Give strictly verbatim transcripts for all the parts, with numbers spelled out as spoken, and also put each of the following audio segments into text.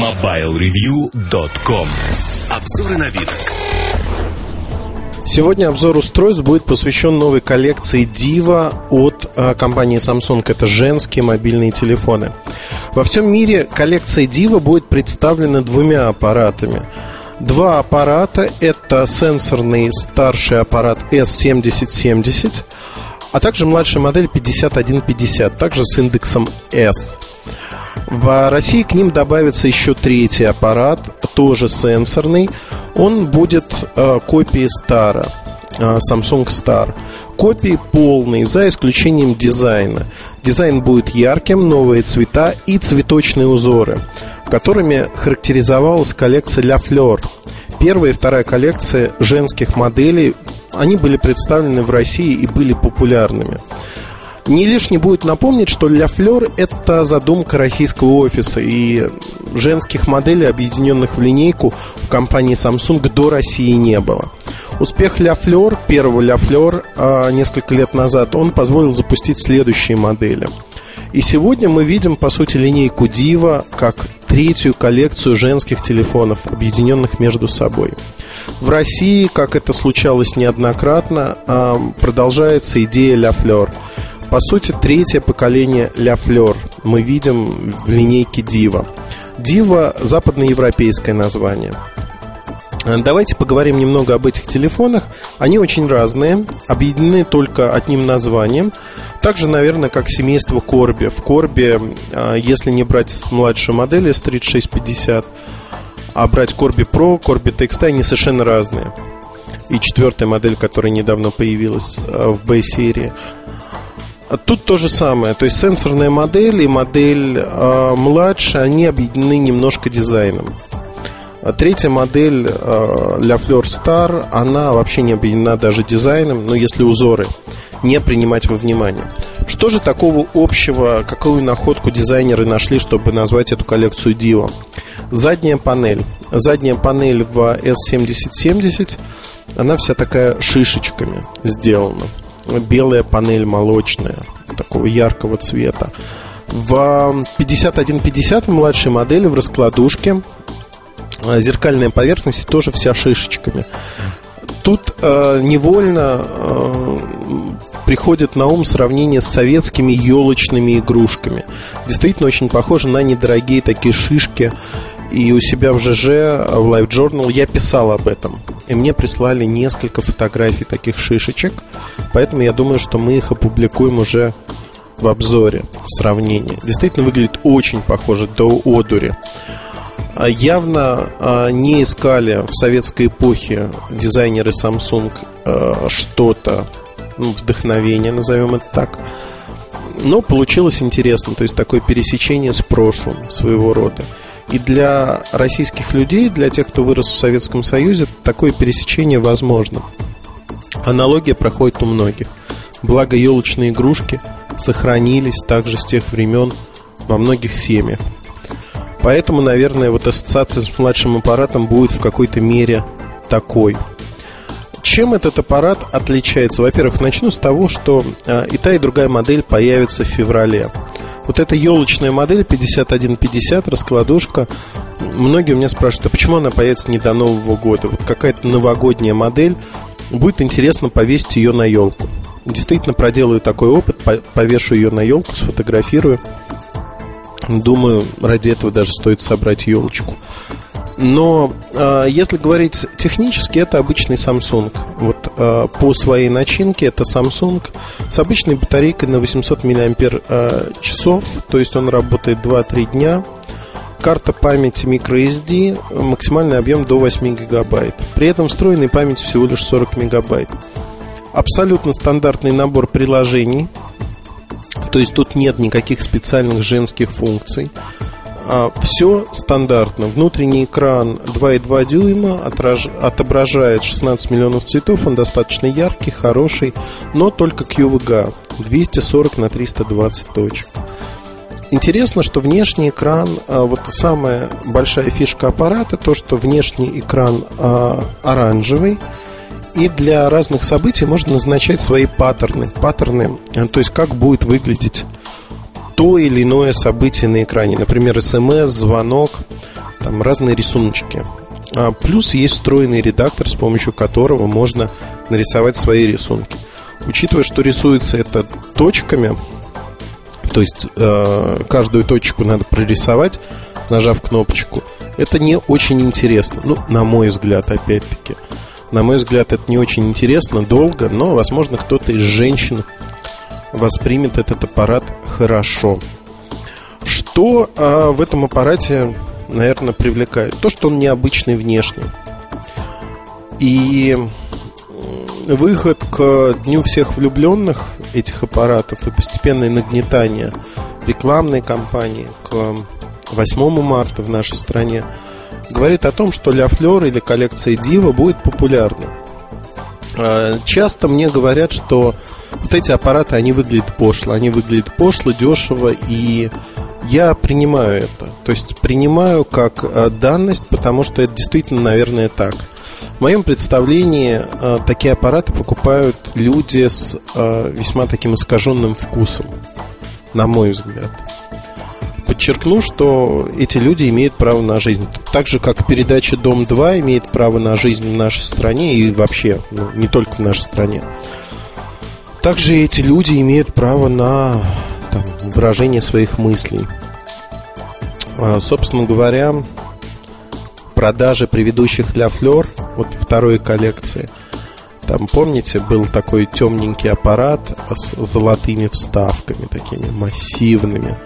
мобайл ревью точка ком. Обзоры новинок. Сегодня обзор устройств будет посвящен новой коллекции дива от э, компании Samsung. Это женские мобильные телефоны. Во всем мире коллекция дива будет представлена двумя аппаратами. Два аппарата – это сенсорный старший аппарат эс семьдесят семьдесят, а также младшая модель пятьдесят один пятьдесят, также с индексом S. В России к ним добавится еще третий аппарат, тоже сенсорный. Он будет э, копией Star, э, Samsung Star. Копии полные, за исключением дизайна. Дизайн будет ярким, новые цвета и цветочные узоры, которыми характеризовалась коллекция La Fleur. Первая и вторая коллекции женских моделей, они были представлены в России и были популярными. Не лишне будет напомнить, что La Fleur – это задумка российского офиса и женских моделей, объединенных в линейку в компании Samsung, до России не было. Успех La Fleur, первого La Fleur несколько лет назад, он позволил запустить следующие модели. И сегодня мы видим, по сути, линейку дива как третью коллекцию женских телефонов, объединенных между собой. В России, как это случалось неоднократно, продолжается идея La Fleur. По сути, третье поколение La Fleur мы видим в линейке дива. дива – западноевропейское название. Давайте поговорим немного об этих телефонах. Они очень разные, объединены только одним названием. Также, наверное, как семейство Корби. В Корби, если не брать младшую модель эс тридцать шесть пятьдесят, а брать Corby Pro, Corby ти экс ти, они совершенно разные. И четвертая модель, которая недавно появилась в B-серии. Тут то же самое. То есть сенсорная модель и модель э, младше, они объединены немножко дизайном. Третья модель La Fleur Star, она вообще не объединена даже дизайном, но если узоры не принимать во внимание. Что же такого общего, какую находку дизайнеры нашли, чтобы назвать эту коллекцию дива? Задняя панель. Задняя панель в эс семьдесят семьдесят, она вся такая шишечками сделана. Белая панель молочная, такого яркого цвета. В пятьдесят один пятьдесят, в младшей модели, в раскладушке, зеркальная поверхность тоже вся шишечками. Тут э, невольно э, приходит на ум сравнение с советскими елочными игрушками. Действительно очень похоже на недорогие такие шишки. И у себя в жэ жэ, в LiveJournal я писал об этом, и мне прислали несколько фотографий таких шишечек. Поэтому я думаю, что мы их опубликуем уже в обзоре, в сравнении. Действительно выглядит очень похоже до одури. Явно не искали в советской эпохе дизайнеры Samsung что-то, ну, вдохновение, назовем это так. Но получилось интересно, то есть такое пересечение с прошлым своего рода. И для российских людей, для тех, кто вырос в Советском Союзе, такое пересечение возможно. Аналогия проходит у многих. Благо, елочные игрушки сохранились также с тех времен во многих семьях. Поэтому, наверное, вот ассоциация с младшим аппаратом будет в какой-то мере такой. Чем этот аппарат отличается? Во-первых, начну с того, что и та, и другая модель появится в феврале. Вот эта елочная модель пятьдесят один пятьдесят, раскладушка. Многие у меня спрашивают, а почему она появится не до Нового года? Вот какая-то новогодняя модель. Будет интересно повесить ее на елку. Действительно проделаю такой опыт, повешу ее на елку, сфотографирую. Думаю, ради этого даже стоит собрать елочку. Но э, если говорить технически, это обычный Samsung. Вот э, по своей начинке это Samsung с обычной батарейкой на восемьсот миллиампер-часов. То есть он работает два-три дня. Карта памяти microSD, максимальный объем до восемь гигабайт. При этом встроенной памяти всего лишь сорок мегабайт. Абсолютно стандартный набор приложений. То есть тут нет никаких специальных женских функций. Все стандартно. Внутренний экран два и два дюйма, отраж... отображает шестнадцать миллионов цветов. Он достаточно яркий, хороший, но только кью ви джи эй двести сорок на триста двадцать точек. Интересно, что внешний экран, вот самая большая фишка аппарата, то, что внешний экран а, оранжевый. И для разных событий можно назначать свои паттерны. Паттерны, то есть как будет выглядеть то или иное событие на экране. Например, смс, звонок. там разные рисуночки. А плюс есть встроенный редактор, с помощью которого можно нарисовать свои рисунки. Учитывая, что рисуется это точками, то есть э, каждую точку надо прорисовать, нажав кнопочку, это не очень интересно. Ну, на мой взгляд, опять-таки. На мой взгляд, это не очень интересно, долго, но, возможно, кто-то из женщин воспримет этот аппарат хорошо. Что а, в этом аппарате, наверное, привлекает? То, что он необычный внешне. И выход к Дню всех влюбленных этих аппаратов и постепенное нагнетание рекламной кампании к восьмому марта в нашей стране говорит о том, что La Fleur или коллекция DIVA будет популярна. Часто мне говорят, что вот эти аппараты, они выглядят пошло. Они выглядят пошло, дешево. И я принимаю это. То есть принимаю как данность, потому что это действительно, наверное, так. В моем представлении такие аппараты покупают люди с весьма таким искаженным вкусом, на мой взгляд. Подчеркну, что эти люди имеют право на жизнь. Так же, как передача «Дом-два» имеет право на жизнь в нашей стране и вообще, ну, не только в нашей стране. Также эти люди имеют право на там, выражение своих мыслей. А, собственно говоря, продажи предыдущих La Fleur, вот второй коллекции, там, помните, был такой темненький аппарат с золотыми вставками, такими массивными.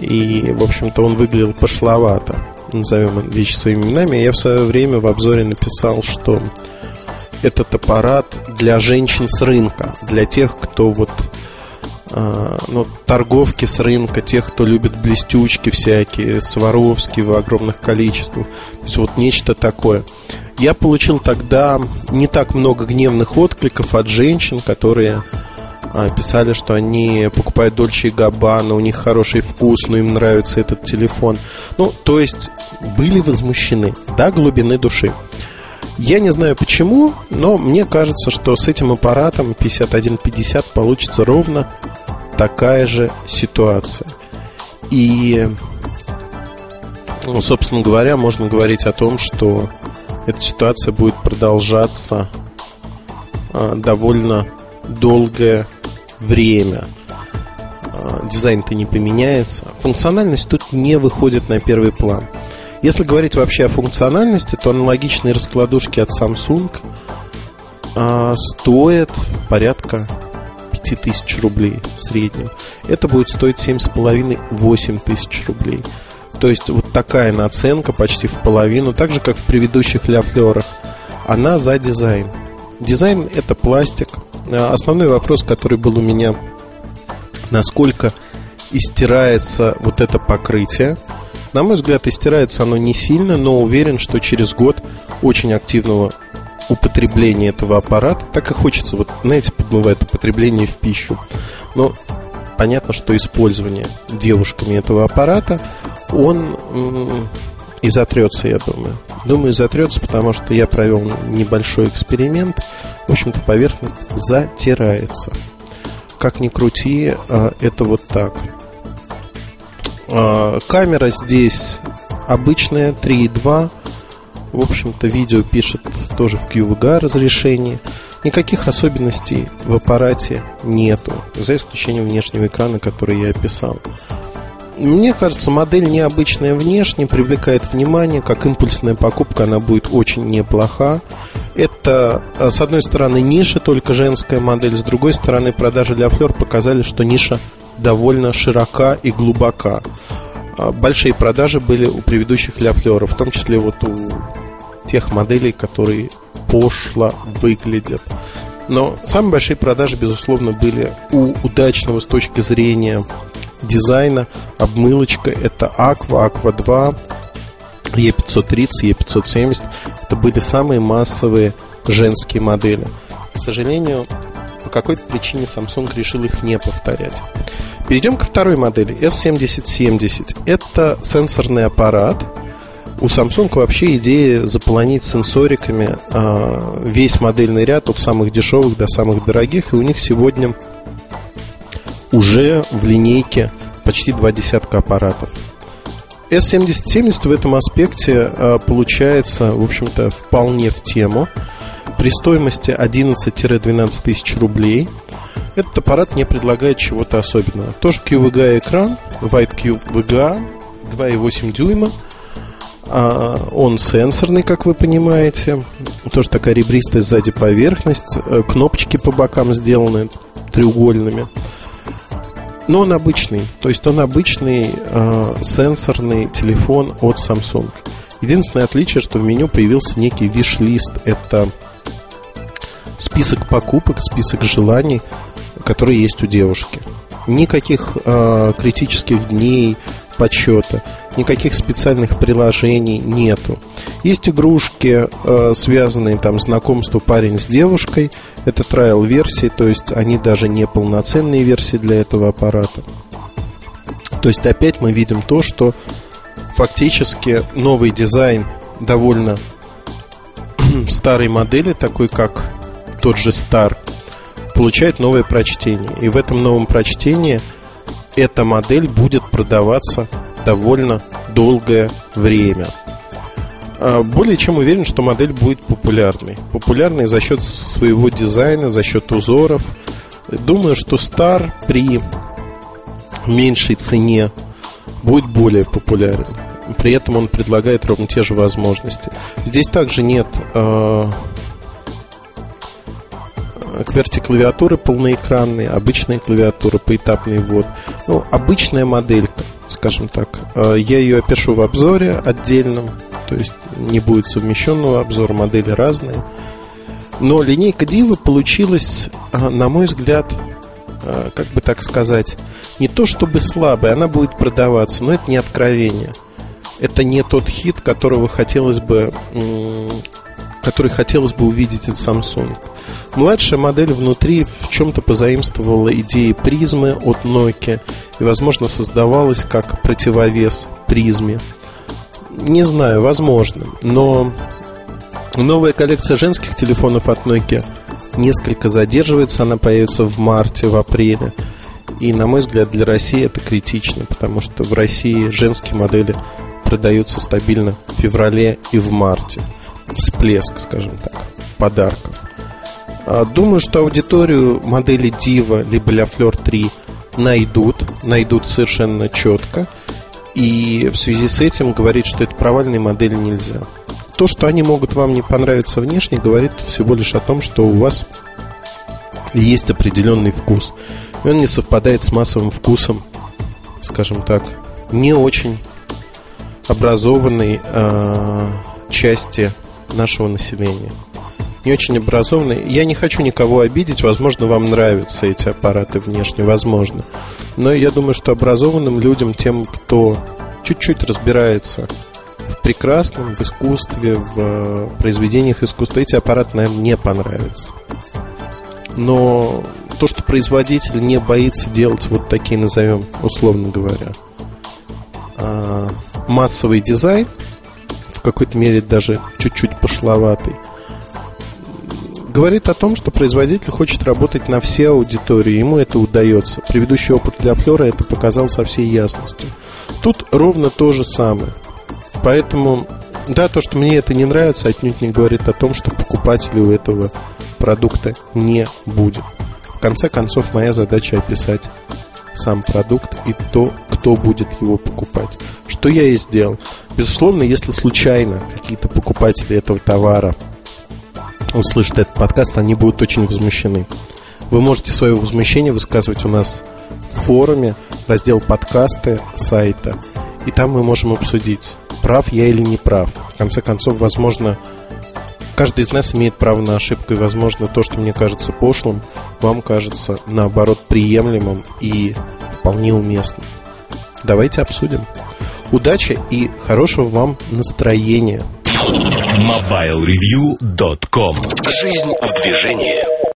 И, в общем-то, он выглядел пошловато, назовем вещи своими именами. Я в свое время в обзоре написал, что этот аппарат для женщин с рынка, для тех, кто вот ну, торговки с рынка, тех, кто любит блестючки всякие, Swarovski в огромных количествах. То есть вот нечто такое. Я получил тогда не так много гневных откликов от женщин, которые писали, что они покупают Dolce энд Gabbana, у них хороший вкус, но им нравится этот телефон. Ну, то есть были возмущены до глубины души. Я не знаю почему, но мне кажется, что с этим аппаратом пятьдесят один пятьдесят получится ровно такая же ситуация. И, ну, собственно говоря, можно говорить о том, что эта ситуация будет продолжаться а, довольно долгое время. Дизайн-то не поменяется. Функциональность тут не выходит на первый план. Если говорить вообще о функциональности, то аналогичные раскладушки от Samsung а, стоят порядка пять тысяч рублей в среднем. Это будет стоить семь с половиной - восемь тысяч рублей. То есть вот такая наценка почти в половину, так же как в предыдущих La Fleur'ах. Она за дизайн. Дизайн – это пластик. Основной вопрос, который был у меня, насколько истирается вот это покрытие. На мой взгляд, истирается оно не сильно, но уверен, что через год очень активного употребления этого аппарата, так и хочется, вот, знаете, подмывает употребление в пищу. Но понятно, что использование девушками этого аппарата, он м- и затрется, я думаю. Думаю, затрется, потому что я провел небольшой эксперимент. В общем-то, поверхность затирается. Как ни крути, это вот так. Камера здесь обычная, три и два. В общем-то, видео пишет тоже в кью ви джи эй разрешении. Никаких особенностей в аппарате нету, за исключением внешнего экрана, который я описал. Мне кажется, модель необычная внешне, привлекает внимание. Как импульсная покупка она будет очень неплоха. Это, с одной стороны, ниша, только женская модель. С другой стороны, продажи La Fleur показали, что ниша довольно широка и глубока. Большие продажи были у предыдущих La Fleur, в том числе вот у тех моделей, которые пошло выглядят. Но самые большие продажи, безусловно, были у удачного с точки зрения дизайна обмылочка. Это Aqua, Aqua два, и пятьсот тридцать, и пятьсот семьдесят. Это были самые массовые женские модели. К сожалению, по какой-то причине Samsung решил их не повторять. Перейдем ко второй модели эс семьдесят семьдесят. Это сенсорный аппарат. У Samsung вообще идея заполонить сенсориками э, весь модельный ряд, от самых дешевых до самых дорогих. И у них сегодня уже в линейке почти два десятка аппаратов. эс семьдесят семьдесят в этом аспекте э, получается, в общем-то, вполне в тему. При стоимости одиннадцать-двенадцать тысяч рублей этот аппарат не предлагает чего-то особенного. Тоже кью ви джи эй экран, Wide кью ви джи эй, два и восемь дюйма. А, он сенсорный, как вы понимаете. Тоже такая ребристая сзади поверхность. Кнопочки по бокам сделаны треугольными. Но он обычный. То есть он обычный а, сенсорный телефон от Samsung. Единственное отличие, что в меню появился некий виш-лист. Это список покупок, список желаний, которые есть у девушки. Никаких э, критических дней подсчета, никаких специальных приложений нету. Есть игрушки, э, связанные там знакомство парень с девушкой. Это трайл-версии, то есть они даже не полноценные версии для этого аппарата. То есть опять мы видим то, что фактически новый дизайн довольно старой модели, такой как тот же Star, получает новое прочтение. И в этом новом прочтении эта модель будет продаваться довольно долгое время. Более чем уверен, что модель будет популярной. Популярной за счет своего дизайна, за счет узоров. Думаю, что Star при меньшей цене будет более популярен. При этом он предлагает ровно те же возможности. Здесь также нет э, QWERTY-клавиатуры полноэкранные, обычные клавиатуры, поэтапный ввод. Ну, обычная моделька, скажем так. Э, я ее опишу в обзоре отдельном, то есть не будет совмещенного обзора, модели разные. Но линейка дива получилась, э, на мой взгляд, как бы так сказать, не то чтобы слабая, она будет продаваться, но это не откровение. Это не тот хит, которого хотелось бы, который хотелось бы увидеть от Samsung. Младшая модель внутри в чем-то позаимствовала идеи призмы от Nokia и, возможно, создавалась как противовес призме. Не знаю, возможно, но новая коллекция женских телефонов от Nokia несколько задерживается, она появится в марте, в апреле. И, на мой взгляд, для России это критично, потому что в России женские модели продаются стабильно в феврале и в марте. Всплеск, скажем так, подарков. Думаю, что аудиторию модели дива либо La Fleur три найдут, найдут совершенно четко. И в связи с этим говорить, что это провальная модель, нельзя. То, что они могут вам не понравиться внешне, говорит всего лишь о том, что у вас есть определенный вкус. И он не совпадает с массовым вкусом, скажем так, не очень образованной э, части нашего населения. Не очень образованной. Я не хочу никого обидеть. Возможно, вам нравятся эти аппараты внешне, возможно. Но я думаю, что образованным людям, тем, кто чуть-чуть разбирается в прекрасном, в искусстве, в произведениях искусства, эти аппараты, наверное, не понравятся. Но то, что производитель не боится делать вот такие, назовем, условно говоря, массовый дизайн, в какой-то мере даже чуть-чуть пошловатый, говорит о том, что производитель хочет работать на все аудитории. Ему это удается. Предыдущий опыт для Флёра это показал со всей ясностью. Тут ровно то же самое. Поэтому, да, то, что мне это не нравится, отнюдь не говорит о том, что покупателей у этого продукта не будет. В конце концов, моя задача описать сам продукт и то, кто будет его покупать. Что я и сделал. Безусловно, если случайно какие-то покупатели этого товара услышат этот подкаст, они будут очень возмущены. Вы можете свое возмущение высказывать у нас в форуме, раздел подкасты сайта. И там мы можем обсудить, прав я или не прав. В конце концов, возможно, каждый из нас имеет право на ошибку. И, возможно, то, что мне кажется пошлым, вам кажется, наоборот, приемлемым и вполне уместным. Давайте обсудим. Удачи и хорошего вам настроения. мобайл ревью точка ком. Жизнь в движении.